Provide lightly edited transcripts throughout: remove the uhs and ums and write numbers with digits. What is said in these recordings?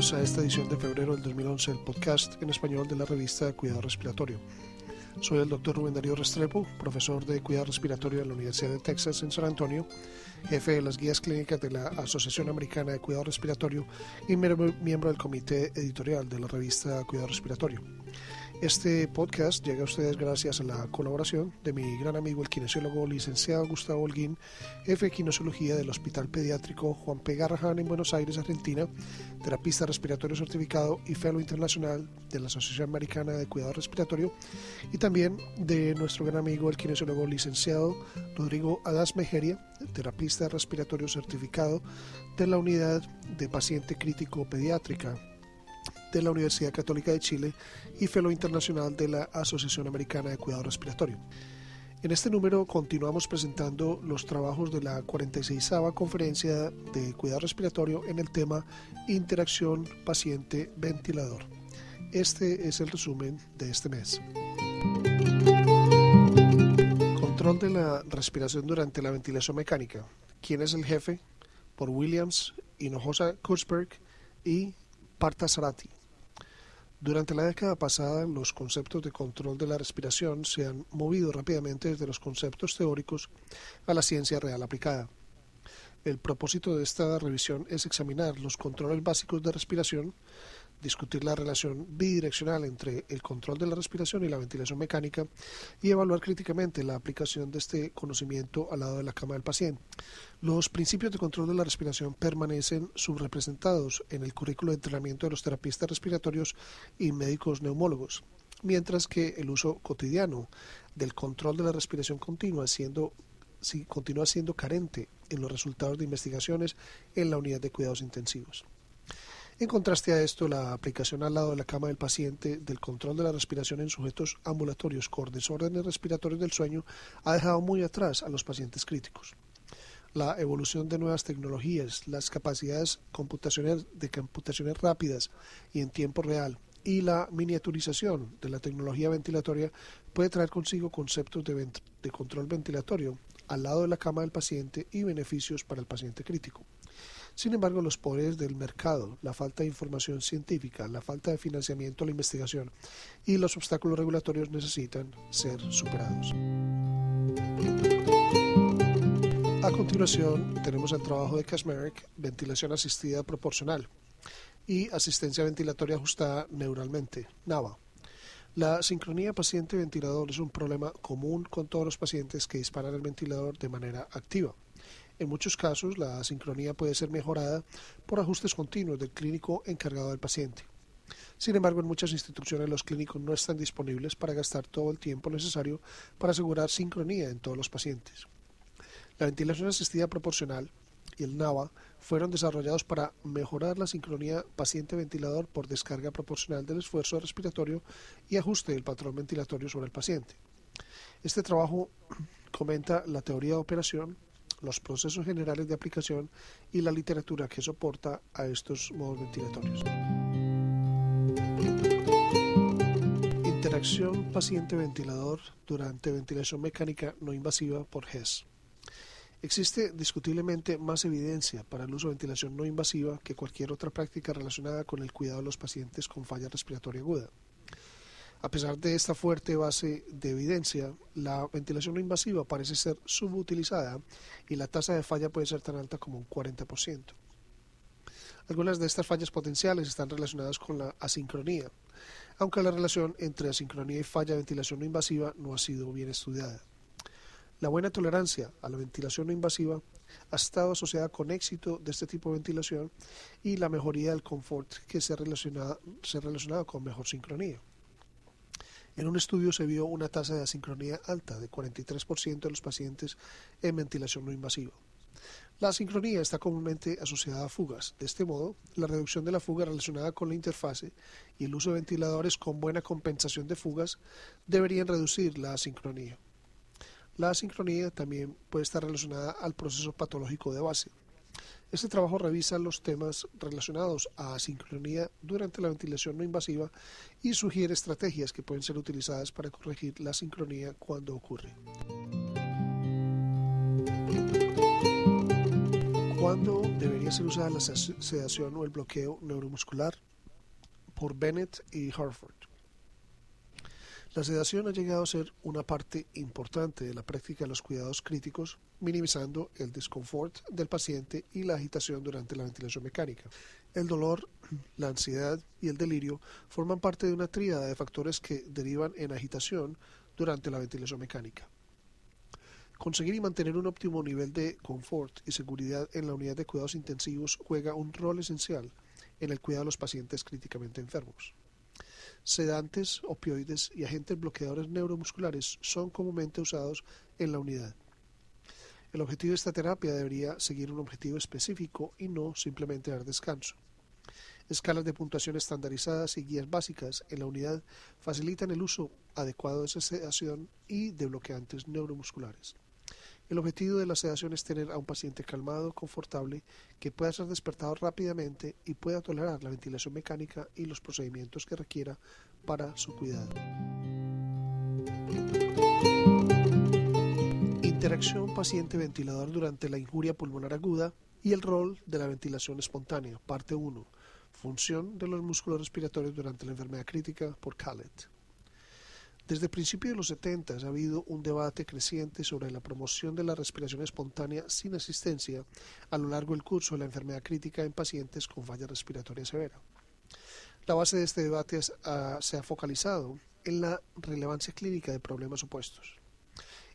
bienvenidos a esta edición de febrero del 2011 del podcast en español de la revista Cuidado Respiratorio. Soy el doctor Rubén Darío Restrepo, profesor de Cuidado Respiratorio en la Universidad de Texas en San Antonio, jefe de las guías clínicas de la Asociación Americana de Cuidado Respiratorio y miembro del comité editorial de la revista Cuidado Respiratorio. Este podcast llega a ustedes gracias a la colaboración de mi gran amigo el kinesiólogo licenciado Gustavo Holguín, jefe de kinesiología del Hospital Pediátrico Juan P. Garrahan en Buenos Aires, Argentina, terapista respiratorio certificado y fellow internacional de la Asociación Americana de Cuidado Respiratorio, y también de nuestro gran amigo el kinesiólogo licenciado Rodrigo Adas Mejeria, terapista respiratorio certificado de la Unidad de Paciente Crítico Pediátrica de la Universidad Católica de Chile y fellow internacional de la Asociación Americana de Cuidado Respiratorio. En este número continuamos presentando los trabajos de la 46ª Conferencia de Cuidado Respiratorio en el tema Interacción Paciente-Ventilador. Este es el resumen de este mes. Control de la respiración durante la ventilación mecánica. ¿Quién es el jefe? Por Williams, Hinojosa Kutzberg y Parta Zarati. Durante la década pasada, los conceptos de control de la respiración se han movido rápidamente desde los conceptos teóricos a la ciencia real aplicada. El propósito de esta revisión es examinar los controles básicos de respiración, discutir la relación bidireccional entre el control de la respiración y la ventilación mecánica y evaluar críticamente la aplicación de este conocimiento al lado de la cama del paciente. Los principios de control de la respiración permanecen subrepresentados en el currículo de entrenamiento de los terapistas respiratorios y médicos neumólogos, mientras que el uso cotidiano del control de la respiración continúa siendo carente en los resultados de investigaciones en la unidad de cuidados intensivos. En contraste a esto, la aplicación al lado de la cama del paciente del control de la respiración en sujetos ambulatorios con desórdenes respiratorios del sueño ha dejado muy atrás a los pacientes críticos. La evolución de nuevas tecnologías, las capacidades de computaciones rápidas y en tiempo real y la miniaturización de la tecnología ventilatoria puede traer consigo conceptos de control ventilatorio al lado de la cama del paciente y beneficios para el paciente crítico. Sin embargo, los poderes del mercado, la falta de información científica, la falta de financiamiento a la investigación y los obstáculos regulatorios necesitan ser superados. A continuación, tenemos el trabajo de Kaczmarek, ventilación asistida proporcional y asistencia ventilatoria ajustada neuralmente, NAVA. La sincronía paciente-ventilador es un problema común con todos los pacientes que disparan el ventilador de manera activa. En muchos casos, la sincronía puede ser mejorada por ajustes continuos del clínico encargado del paciente. Sin embargo, en muchas instituciones los clínicos no están disponibles para gastar todo el tiempo necesario para asegurar sincronía en todos los pacientes. La ventilación asistida proporcional y el NAVA fueron desarrollados para mejorar la sincronía paciente-ventilador por descarga proporcional del esfuerzo respiratorio y ajuste del patrón ventilatorio sobre el paciente. Este trabajo comenta la teoría de operación, los procesos generales de aplicación y la literatura que soporta a estos modos ventilatorios. Interacción paciente-ventilador durante ventilación mecánica no invasiva por HES. Existe discutiblemente más evidencia para el uso de ventilación no invasiva que cualquier otra práctica relacionada con el cuidado de los pacientes con falla respiratoria aguda. A pesar de esta fuerte base de evidencia, la ventilación no invasiva parece ser subutilizada y la tasa de falla puede ser tan alta como un 40%. Algunas de estas fallas potenciales están relacionadas con la asincronía, aunque la relación entre asincronía y falla de ventilación no invasiva no ha sido bien estudiada. La buena tolerancia a la ventilación no invasiva ha estado asociada con éxito de este tipo de ventilación y la mejoría del confort que se ha relacionado con mejor sincronía. En un estudio se vio una tasa de asincronía alta de 43% de los pacientes en ventilación no invasiva. La asincronía está comúnmente asociada a fugas. De este modo, la reducción de la fuga relacionada con la interfase y el uso de ventiladores con buena compensación de fugas deberían reducir la asincronía. La asincronía también puede estar relacionada al proceso patológico de base. Este trabajo revisa los temas relacionados a asincronía durante la ventilación no invasiva y sugiere estrategias que pueden ser utilizadas para corregir la asincronía cuando ocurre. ¿Cuándo debería ser usada la sedación o el bloqueo neuromuscular? Por Bennett y Hartford. La sedación ha llegado a ser una parte importante de la práctica de los cuidados críticos, minimizando el desconfort del paciente y la agitación durante la ventilación mecánica. El dolor, la ansiedad y el delirio forman parte de una tríada de factores que derivan en agitación durante la ventilación mecánica. Conseguir y mantener un óptimo nivel de confort y seguridad en la unidad de cuidados intensivos juega un rol esencial en el cuidado de los pacientes críticamente enfermos. Sedantes, opioides y agentes bloqueadores neuromusculares son comúnmente usados en la unidad. El objetivo de esta terapia debería seguir un objetivo específico y no simplemente dar descanso. Escalas de puntuación estandarizadas y guías básicas en la unidad facilitan el uso adecuado de sedación y de bloqueantes neuromusculares. El objetivo de la sedación es tener a un paciente calmado, confortable, que pueda ser despertado rápidamente y pueda tolerar la ventilación mecánica y los procedimientos que requiera para su cuidado. Interacción paciente-ventilador durante la injuria pulmonar aguda y el rol de la ventilación espontánea, parte 1. Función de los músculos respiratorios durante la enfermedad crítica, por Kallet. Desde principios de los 70 ha habido un debate creciente sobre la promoción de la respiración espontánea sin asistencia a lo largo del curso de la enfermedad crítica en pacientes con falla respiratoria severa. La base de este debate se ha focalizado en la relevancia clínica de problemas opuestos.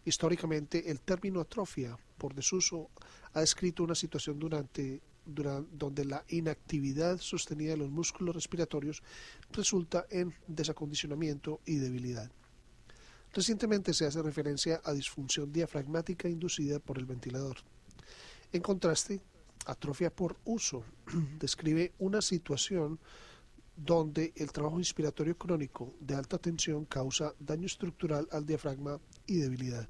Históricamente, el término atrofia, por desuso, ha descrito una situación donde la inactividad sostenida de los músculos respiratorios resulta en desacondicionamiento y debilidad. Recientemente se hace referencia a disfunción diafragmática inducida por el ventilador. En contraste, atrofia por uso describe una situación donde el trabajo inspiratorio crónico de alta tensión causa daño estructural al diafragma y debilidad.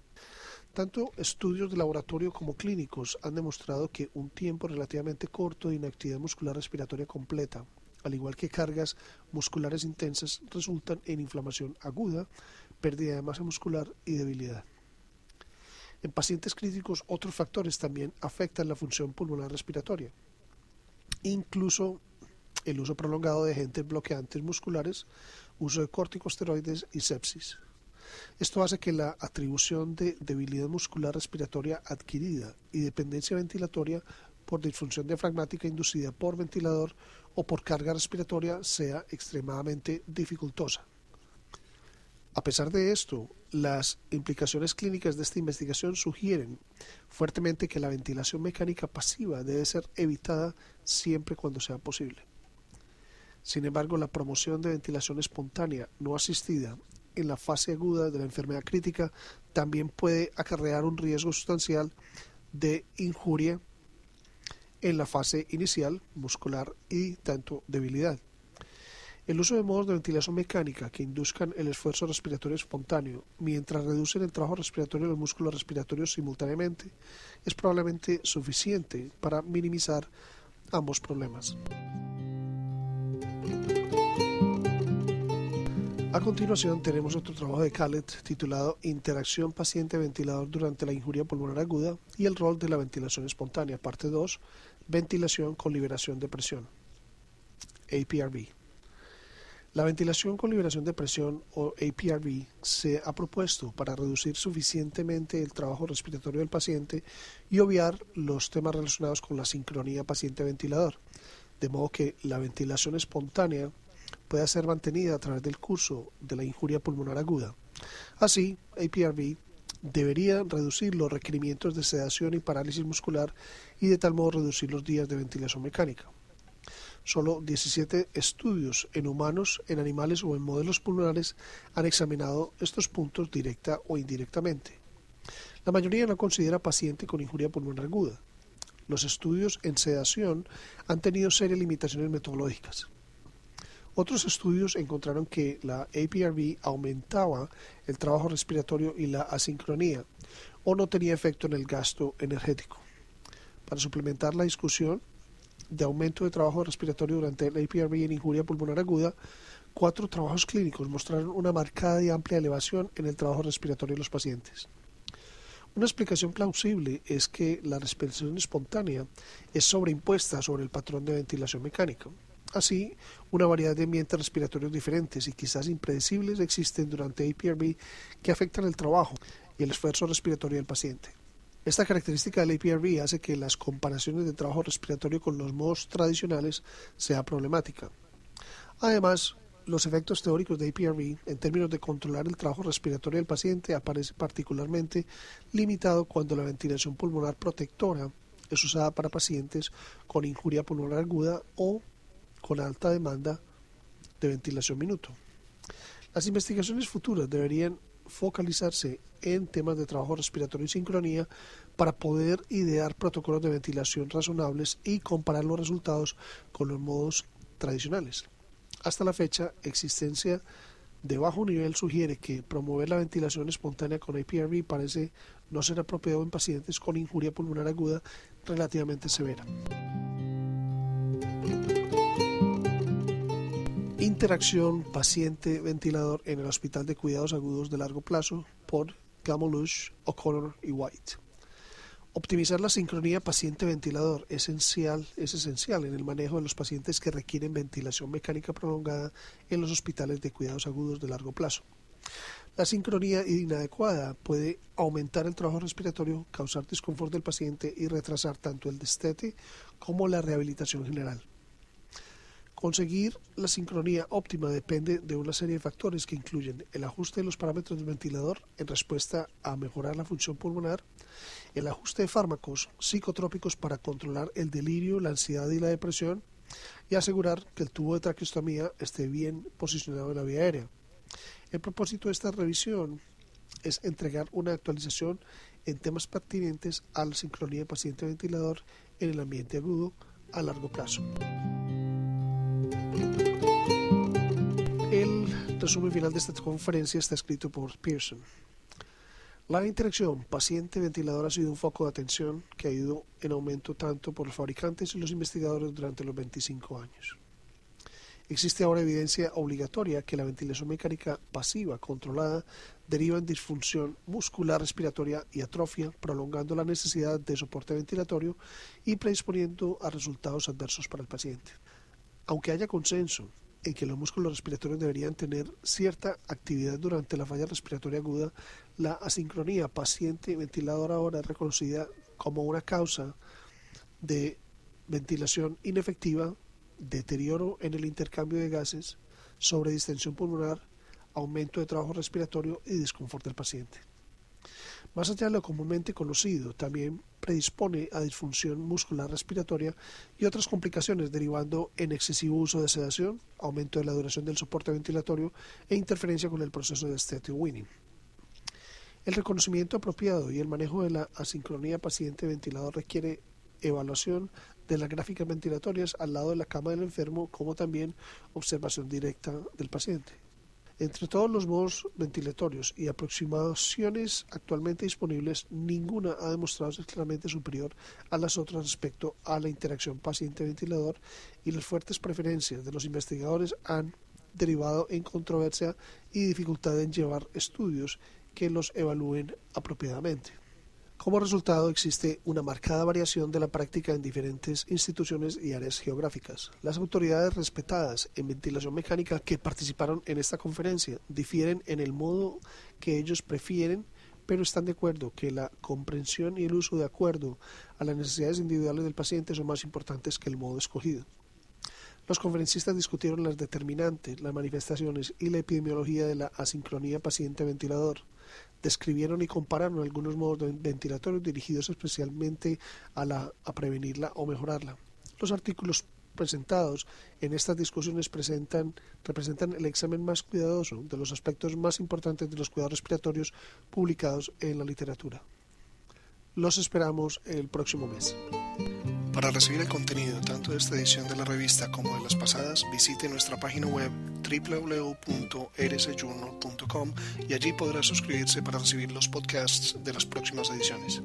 Tanto estudios de laboratorio como clínicos han demostrado que un tiempo relativamente corto de inactividad muscular respiratoria completa, al igual que cargas musculares intensas, resultan en inflamación aguda, pérdida de masa muscular y debilidad. En pacientes críticos, otros factores también afectan la función pulmonar respiratoria. Incluso el uso prolongado de agentes bloqueantes musculares, uso de corticosteroides y sepsis. Esto hace que la atribución de debilidad muscular respiratoria adquirida y dependencia ventilatoria por disfunción diafragmática inducida por ventilador o por carga respiratoria sea extremadamente dificultosa. A pesar de esto, las implicaciones clínicas de esta investigación sugieren fuertemente que la ventilación mecánica pasiva debe ser evitada siempre cuando sea posible. Sin embargo, la promoción de ventilación espontánea no asistida en la fase aguda de la enfermedad crítica también puede acarrear un riesgo sustancial de injuria en la fase inicial, muscular y tanto debilidad. El uso de modos de ventilación mecánica que induzcan el esfuerzo respiratorio espontáneo mientras reducen el trabajo respiratorio de los músculos respiratorios simultáneamente es probablemente suficiente para minimizar ambos problemas. A continuación tenemos otro trabajo de Kallet titulado Interacción paciente-ventilador durante la injuria pulmonar aguda y el rol de la ventilación espontánea, parte 2, ventilación con liberación de presión, APRV. La ventilación con liberación de presión o APRV se ha propuesto para reducir suficientemente el trabajo respiratorio del paciente y obviar los temas relacionados con la sincronía paciente-ventilador, de modo que la ventilación espontánea puede ser mantenida a través del curso de la injuria pulmonar aguda. Así, APRV debería reducir los requerimientos de sedación y parálisis muscular y de tal modo reducir los días de ventilación mecánica. Solo 17 estudios en humanos, en animales o en modelos pulmonares han examinado estos puntos directa o indirectamente. La mayoría no considera paciente con injuria pulmonar aguda. Los estudios en sedación han tenido serias limitaciones metodológicas. Otros estudios encontraron que la APRV aumentaba el trabajo respiratorio y la asincronía, o no tenía efecto en el gasto energético. Para suplementar la discusión de aumento de trabajo respiratorio durante el APRV en injuria pulmonar aguda, 4 trabajos clínicos mostraron una marcada y amplia elevación en el trabajo respiratorio de los pacientes. Una explicación plausible es que la respiración espontánea es sobreimpuesta sobre el patrón de ventilación mecánica. Así, una variedad de ambientes respiratorios diferentes y quizás impredecibles existen durante APRV que afectan el trabajo y el esfuerzo respiratorio del paciente. Esta característica del APRV hace que las comparaciones de trabajo respiratorio con los modos tradicionales sea problemática. Además, los efectos teóricos de APRV en términos de controlar el trabajo respiratorio del paciente aparece particularmente limitado cuando la ventilación pulmonar protectora es usada para pacientes con injuria pulmonar aguda o con alta demanda de ventilación minuto. Las investigaciones futuras deberían focalizarse en temas de trabajo respiratorio y sincronía para poder idear protocolos de ventilación razonables y comparar los resultados con los modos tradicionales. Hasta la fecha, existencia de bajo nivel sugiere que promover la ventilación espontánea con APRV parece no ser apropiado en pacientes con injuria pulmonar aguda relativamente severa. Interacción paciente-ventilador en el Hospital de Cuidados Agudos de Largo Plazo por Gamolush, O'Connor y White. Optimizar la sincronía paciente-ventilador es esencial en el manejo de los pacientes que requieren ventilación mecánica prolongada en los hospitales de cuidados agudos de largo plazo. La sincronía inadecuada puede aumentar el trabajo respiratorio, causar disconfort del paciente y retrasar tanto el destete como la rehabilitación general. Conseguir la sincronía óptima depende de una serie de factores que incluyen el ajuste de los parámetros del ventilador en respuesta a mejorar la función pulmonar, el ajuste de fármacos psicotrópicos para controlar el delirio, la ansiedad y la depresión y asegurar que el tubo de traqueostomía esté bien posicionado en la vía aérea. El propósito de esta revisión es entregar una actualización en temas pertinentes a la sincronía paciente-ventilador en el ambiente agudo a largo plazo. El resumen final de esta conferencia está escrito por Pearson. La interacción paciente-ventilador ha sido un foco de atención que ha ido en aumento tanto por los fabricantes y los investigadores durante los 25 años. Existe ahora evidencia obligatoria que la ventilación mecánica pasiva controlada deriva en disfunción muscular respiratoria y atrofia, prolongando la necesidad de soporte ventilatorio y predisponiendo a resultados adversos para el paciente. Aunque haya consenso en que los músculos respiratorios deberían tener cierta actividad durante la falla respiratoria aguda, la asincronía paciente-ventilador ahora es reconocida como una causa de ventilación inefectiva, deterioro en el intercambio de gases, sobredistensión pulmonar, aumento de trabajo respiratorio y desconfort del paciente. Más allá de lo comúnmente conocido, también predispone a disfunción muscular respiratoria y otras complicaciones derivando en excesivo uso de sedación, aumento de la duración del soporte ventilatorio e interferencia con el proceso de destete o weaning. El reconocimiento apropiado y el manejo de la asincronía paciente-ventilador requiere evaluación de las gráficas ventilatorias al lado de la cama del enfermo, como también observación directa del paciente. Entre todos los modos ventilatorios y aproximaciones actualmente disponibles, ninguna ha demostrado ser claramente superior a las otras respecto a la interacción paciente-ventilador, y las fuertes preferencias de los investigadores han derivado en controversia y dificultad en llevar estudios que los evalúen apropiadamente. Como resultado, existe una marcada variación de la práctica en diferentes instituciones y áreas geográficas. Las autoridades respetadas en ventilación mecánica que participaron en esta conferencia difieren en el modo que ellos prefieren, pero están de acuerdo que la comprensión y el uso de acuerdo a las necesidades individuales del paciente son más importantes que el modo escogido. Los conferencistas discutieron las determinantes, las manifestaciones y la epidemiología de la asincronía paciente-ventilador. Describieron y compararon algunos modos ventilatorios dirigidos especialmente a prevenirla o mejorarla. Los artículos presentados en estas discusiones representan el examen más cuidadoso de los aspectos más importantes de los cuidados respiratorios publicados en la literatura. Los esperamos el próximo mes. Para recibir el contenido tanto de esta edición de la revista como de las pasadas, visite nuestra página web www.rsjournal.com y allí podrá suscribirse para recibir los podcasts de las próximas ediciones.